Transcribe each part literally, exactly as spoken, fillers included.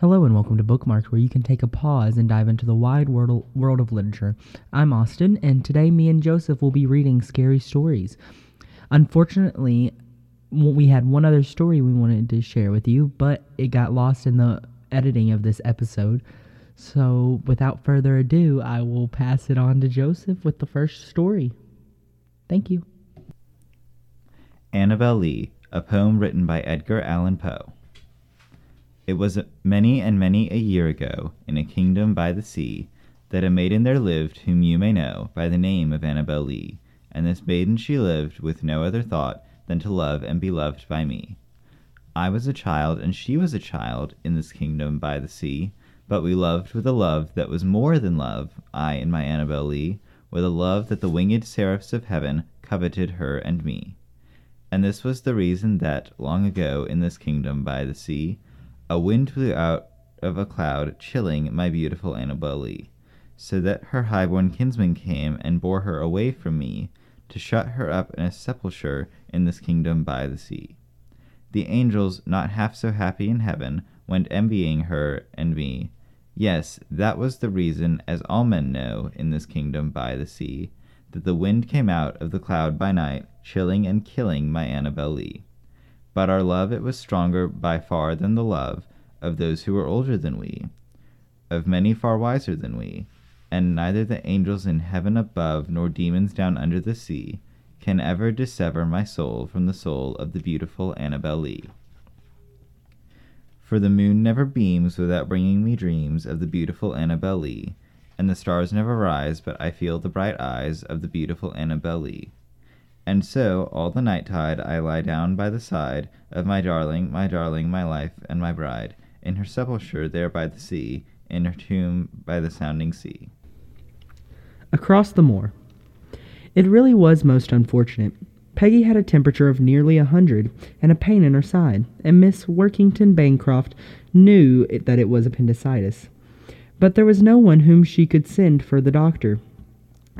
Hello and welcome to Bookmarked, where you can take a pause and dive into the wide world of literature. I'm Austin, and today me and Joseph will be reading scary stories. Unfortunately, we had one other story we wanted to share with you, but it got lost in the editing of this episode. So without further ado, I will pass it on to Joseph with the first story. Thank you. Annabel Lee, a poem written by Edgar Allan Poe. It was many and many a year ago, in a kingdom by the sea, that a maiden there lived whom you may know by the name of Annabel Lee, and this maiden she lived with no other thought than to love and be loved by me. I was a child, and she was a child, in this kingdom by the sea, but we loved with a love that was more than love, I and my Annabel Lee, with a love that the winged seraphs of heaven coveted her and me. And this was the reason that, long ago, in this kingdom by the sea, a wind blew out of a cloud, chilling my beautiful Annabel Lee, so that her highborn kinsman came and bore her away from me, to shut her up in a sepulchre in this kingdom by the sea. The angels, not half so happy in heaven, went envying her and me. Yes, that was the reason, as all men know, in this kingdom by the sea, that the wind came out of the cloud by night, chilling and killing my Annabel Lee. But our love, it was stronger by far than the love of those who were older than we, of many far wiser than we, and neither the angels in heaven above nor demons down under the sea can ever dissever my soul from the soul of the beautiful Annabel Lee. For the moon never beams without bringing me dreams of the beautiful Annabel Lee, and the stars never rise but I feel the bright eyes of the beautiful Annabel Lee. And so, all the night-tide, I lie down by the side of my darling, my darling, my life, and my bride, in her sepulchre there by the sea, in her tomb by the sounding sea. Across the Moor. It really was most unfortunate. Peggy had a temperature of nearly a hundred, and a pain in her side, and Miss Workington Bancroft knew it, that it was appendicitis. But there was no one whom she could send for the doctor.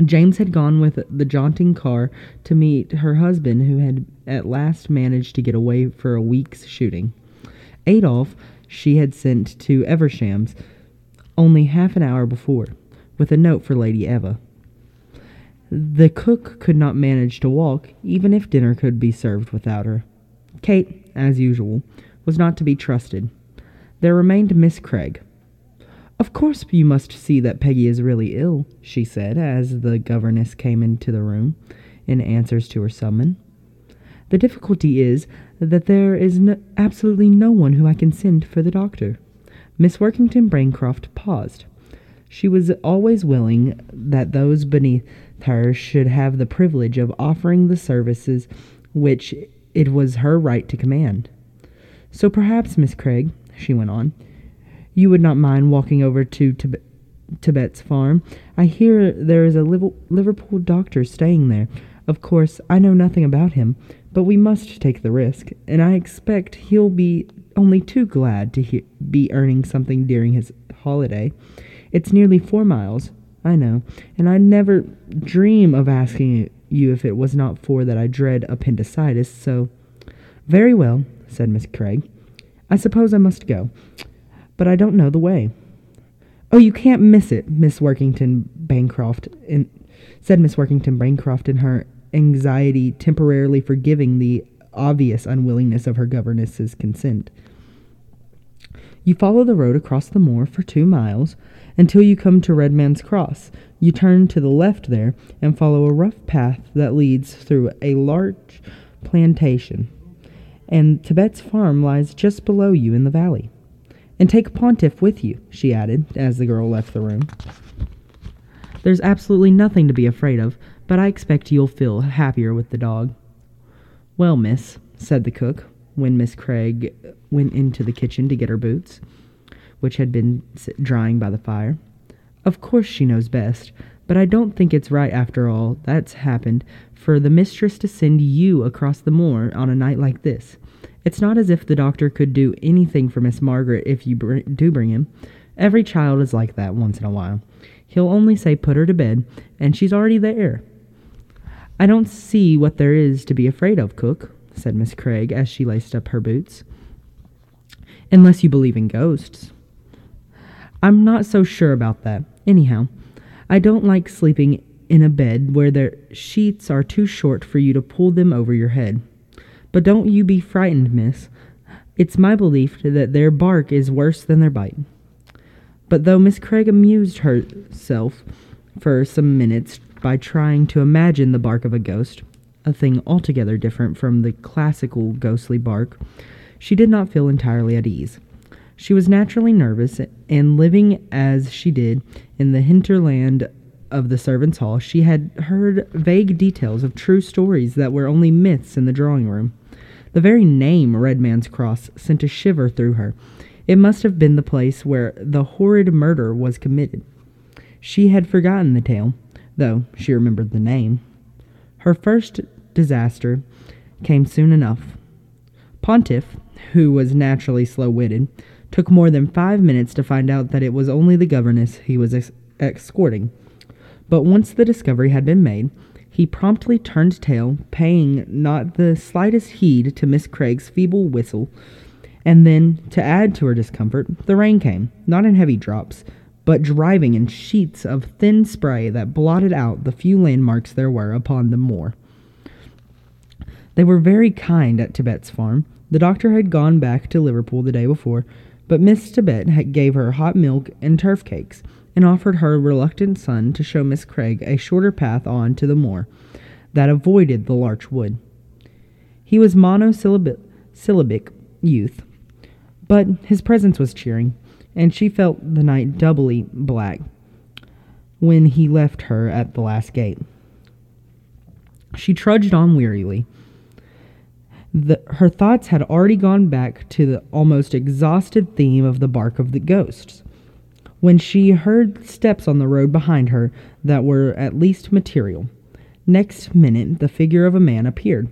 James had gone with the jaunting car to meet her husband, who had at last managed to get away for a week's shooting. Adolf she had sent to Eversham's only half an hour before, with a note for Lady Eva. The cook could not manage to walk, even if dinner could be served without her. Kate, as usual, was not to be trusted. There remained Miss Craig. "Of course you must see that Peggy is really ill," she said, as the governess came into the room in answers to her summons. "The difficulty is that there is no, absolutely no one who I can send for the doctor." Miss Workington-Braincroft paused. She was always willing that those beneath her should have the privilege of offering the services which it was her right to command. "So perhaps, Miss Craig," she went on, "you would not mind walking over to Tib- Tibbet's Farm. I hear there is a Liv- Liverpool doctor staying there. Of course, I know nothing about him, but we must take the risk, and I expect he'll be only too glad to he- be earning something during his holiday. It's nearly four miles, I know, and I'd never dream of asking you if it was not for that I dread appendicitis, so..." "Very well," said Miss Craig. "I suppose I must go. But I don't know the way." "Oh, you can't miss it, Miss Workington Bancroft," in, said Miss Workington Bancroft in her anxiety, temporarily forgiving the obvious unwillingness of her governess's consent. "You follow the road across the moor for two miles until you come to Redman's Cross. You turn to the left there and follow a rough path that leads through a large plantation, and Tibbet's Farm lies just below you in the valley. And take Pontiff with you," she added, as the girl left the room. "There's absolutely nothing to be afraid of, but I expect you'll feel happier with the dog." "Well, miss," said the cook, when Miss Craig went into the kitchen to get her boots, which had been drying by the fire, "of course she knows best, but I don't think it's right after all that's happened for the mistress to send you across the moor on a night like this. It's not as if the doctor could do anything for Miss Margaret if you br- do bring him. Every child is like that once in a while. He'll only say, 'Put her to bed,' and she's already there." "I don't see what there is to be afraid of, cook," said Miss Craig, as she laced up her boots, "unless you believe in ghosts." I'm not so sure about that. Anyhow, I don't like sleeping in a bed where the sheets are too short for you to pull them over your head. But don't you be frightened, miss. It's my belief that their bark is worse than their bite." But though Miss Craig amused herself for some minutes by trying to imagine the bark of a ghost, a thing altogether different from the classical ghostly bark, she did not feel entirely at ease. She was naturally nervous, and living as she did in the hinterland of the servants' hall, she had heard vague details of true stories that were only myths in the drawing-room. The very name Redman's Cross sent a shiver through her. It must have been the place where the horrid murder was committed. She had forgotten the tale, though she remembered the name. Her first disaster came soon enough. Pontiff, who was naturally slow-witted, took more than five minutes to find out that it was only the governess he was ex- escorting. But once the discovery had been made, he promptly turned tail, paying not the slightest heed to Miss Craig's feeble whistle. And then, to add to her discomfort, the rain came, not in heavy drops, but driving in sheets of thin spray that blotted out the few landmarks there were upon the moor. They were very kind at Tibbet's Farm. The doctor had gone back to Liverpool the day before, but Miss Tibbet had gave her hot milk and turf cakes, and offered her reluctant son to show Miss Craig a shorter path on to the moor that avoided the larch wood. He was monosyllabic youth, but his presence was cheering, and she felt the night doubly black when he left her at the last gate. She trudged on wearily. The, her thoughts had already gone back to the almost exhausted theme of the bark of the ghosts, when she heard steps on the road behind her that were at least material. Next minute, the figure of a man appeared.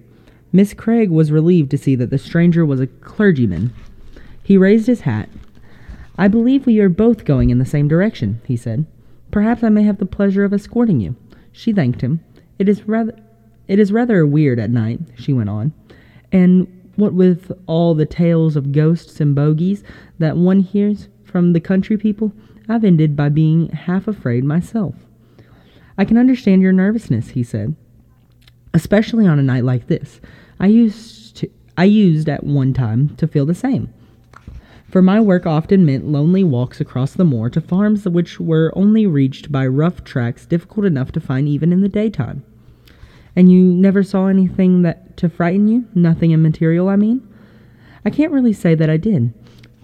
Miss Craig was relieved to see that the stranger was a clergyman. He raised his hat. "I believe we are both going in the same direction," he said. "Perhaps I may have the pleasure of escorting you." She thanked him. It is rather, it is rather weird at night," she went on, "and what with all the tales of ghosts and bogies that one hears from the country people, I've ended by being half afraid myself." "I can understand your nervousness," he said, "especially on a night like this. I used to, I used at one time to feel the same, for my work often meant lonely walks across the moor to farms which were only reached by rough tracks difficult enough to find even in the daytime." "And you never saw anything that to frighten you? Nothing immaterial, I mean?" "I can't really say that I did.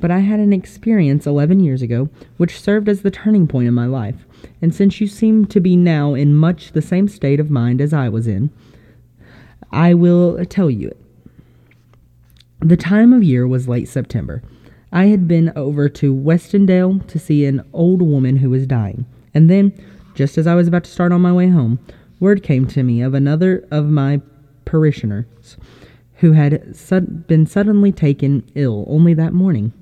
But I had an experience eleven years ago which served as the turning point in my life, and since you seem to be now in much the same state of mind as I was in, I will tell you it. The time of year was late September. I had been over to Westendale to see an old woman who was dying, and then, just as I was about to start on my way home, word came to me of another of my parishioners who had sud- been suddenly taken ill only that morning.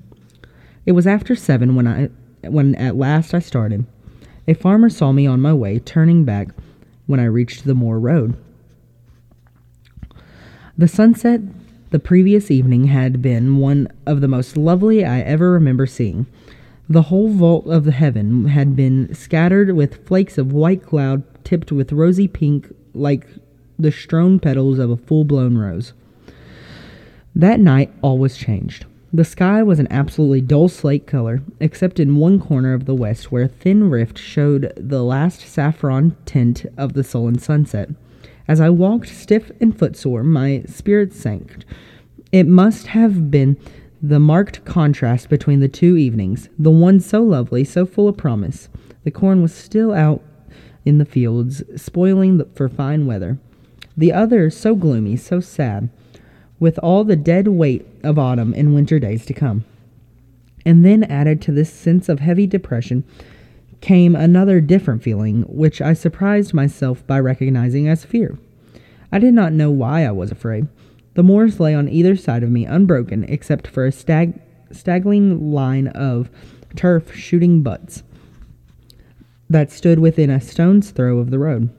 It was after seven when I, when at last I started. A farmer saw me on my way, turning back when I reached the moor road. The sunset the previous evening had been one of the most lovely I ever remember seeing. The whole vault of the heaven had been scattered with flakes of white cloud tipped with rosy pink like the strewn petals of a full-blown rose. That night all was changed. The sky was an absolutely dull slate color, except in one corner of the west where a thin rift showed the last saffron tint of the sullen sunset. As I walked, stiff and footsore, my spirits sank. It must have been the marked contrast between the two evenings, the one so lovely, so full of promise. The corn was still out in the fields, spoiling the, for fine weather. The other so gloomy, so sad, with all the dead weight of autumn and winter days to come. And then added to this sense of heavy depression came another different feeling, which I surprised myself by recognizing as fear. I did not know why I was afraid. The moors lay on either side of me unbroken, except for a stag- straggling line of turf shooting butts that stood within a stone's throw of the road.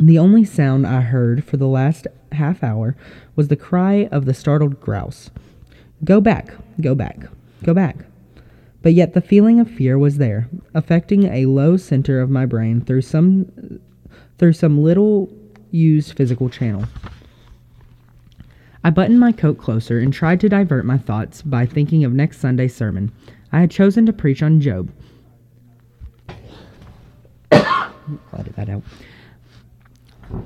The only sound I heard for the last half hour was the cry of the startled grouse. "Go back, go back, go back." But yet the feeling of fear was there, affecting a low center of my brain through some through some little used physical channel. I buttoned my coat closer and tried to divert my thoughts by thinking of next Sunday's sermon. I had chosen to preach on Job. Blotted that out.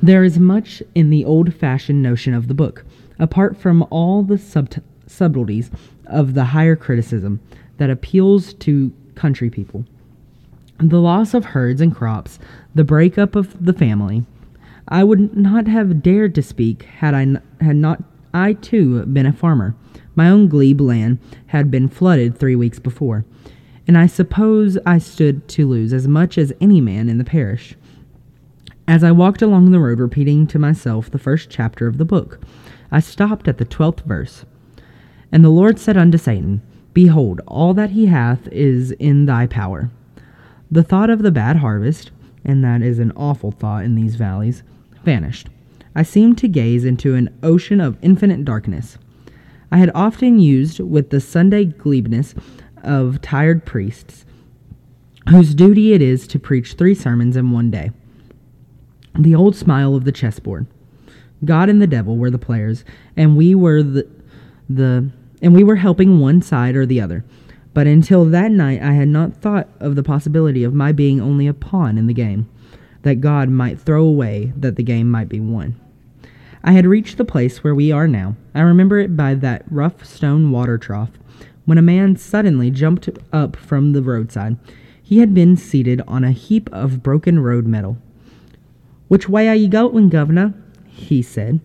There is much in the old-fashioned notion of the book, apart from all the sub- subtleties of the higher criticism that appeals to country people. The loss of herds and crops, the breakup of the family. I would not have dared to speak had I n- had not I too been a farmer. My own glebe land had been flooded three weeks before, and I suppose I stood to lose as much as any man in the parish. As I walked along the road repeating to myself the first chapter of the book, I stopped at the twelfth verse. And the Lord said unto Satan, Behold, all that he hath is in thy power. The thought of the bad harvest, and that is an awful thought in these valleys, vanished. I seemed to gaze into an ocean of infinite darkness. I had often used with the Sunday glibness of tired priests, whose duty it is to preach three sermons in one day. The old smile of the chessboard. God and the devil were the players, and we were the, the and we were helping one side or the other. But until that night, I had not thought of the possibility of my being only a pawn in the game, that God might throw away, that the game might be won. I had reached the place where we are now. I remember it by that rough stone water trough, when a man suddenly jumped up from the roadside. He had been seated on a heap of broken road metal. "Which way are you going, Governor?" he said.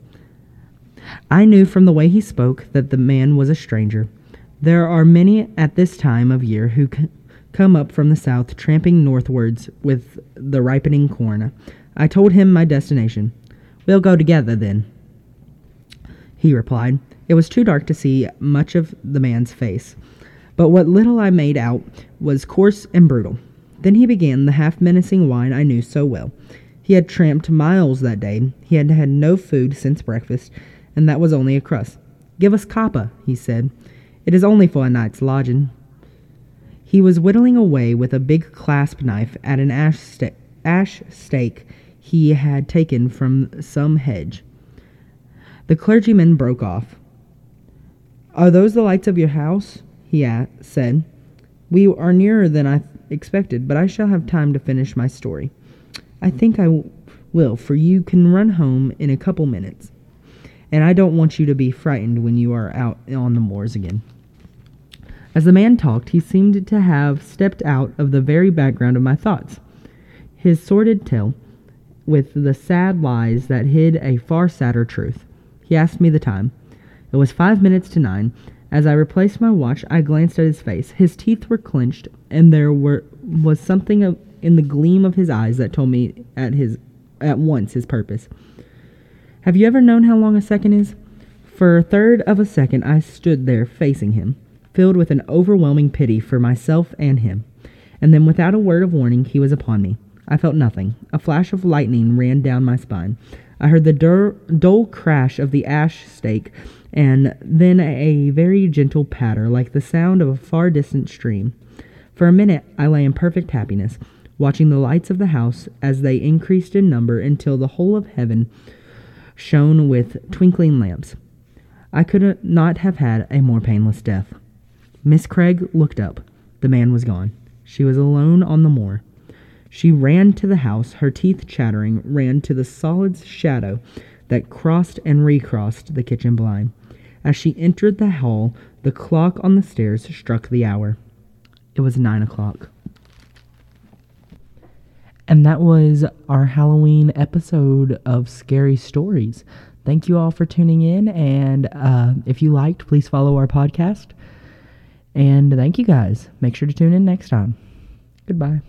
I knew from the way he spoke that the man was a stranger. There are many at this time of year who c- come up from the south, tramping northwards with the ripening corn. I told him my destination. "We'll go together, then," he replied. It was too dark to see much of the man's face, but what little I made out was coarse and brutal. Then he began the half-menacing whine I knew so well. He had tramped miles that day. He had had no food since breakfast, and that was only a crust. "Give us copper," he said. "It is only for a night's lodging." He was whittling away with a big clasp knife at an ash, st- ash stake he had taken from some hedge. The clergyman broke off. "Are those the lights of your house?" he a- said. "We are nearer than I expected, but I shall have time to finish my story. I think I w- will, for you can run home in a couple minutes, and I don't want you to be frightened when you are out on the moors again." As the man talked, he seemed to have stepped out of the very background of my thoughts. His sordid tale, with the sad lies that hid a far sadder truth. He asked me the time. It was five minutes to nine. As I replaced my watch, I glanced at his face. His teeth were clenched, and there were was something of in the gleam of his eyes that told me at his at once his purpose. Have you ever known how long a second is? For a third of a second I stood there facing him, filled with an overwhelming pity for myself and him, and then without a word of warning he was upon me. I felt nothing. A flash of lightning ran down my spine. I heard the dur- dull crash of the ash stake, and then a very gentle patter like the sound of a far distant stream. For a minute I lay in perfect happiness, watching the lights of the house as they increased in number until the whole of heaven shone with twinkling lamps. I could not have had a more painless death. Miss Craig looked up. The man was gone. She was alone on the moor. She ran to the house, her teeth chattering, ran to the solid shadow that crossed and recrossed the kitchen blind. As she entered the hall, the clock on the stairs struck the hour. It was nine o'clock. And that was our Halloween episode of Scary Stories. Thank you all for tuning in. And uh, if you liked, please follow our podcast. And thank you guys. Make sure to tune in next time. Goodbye.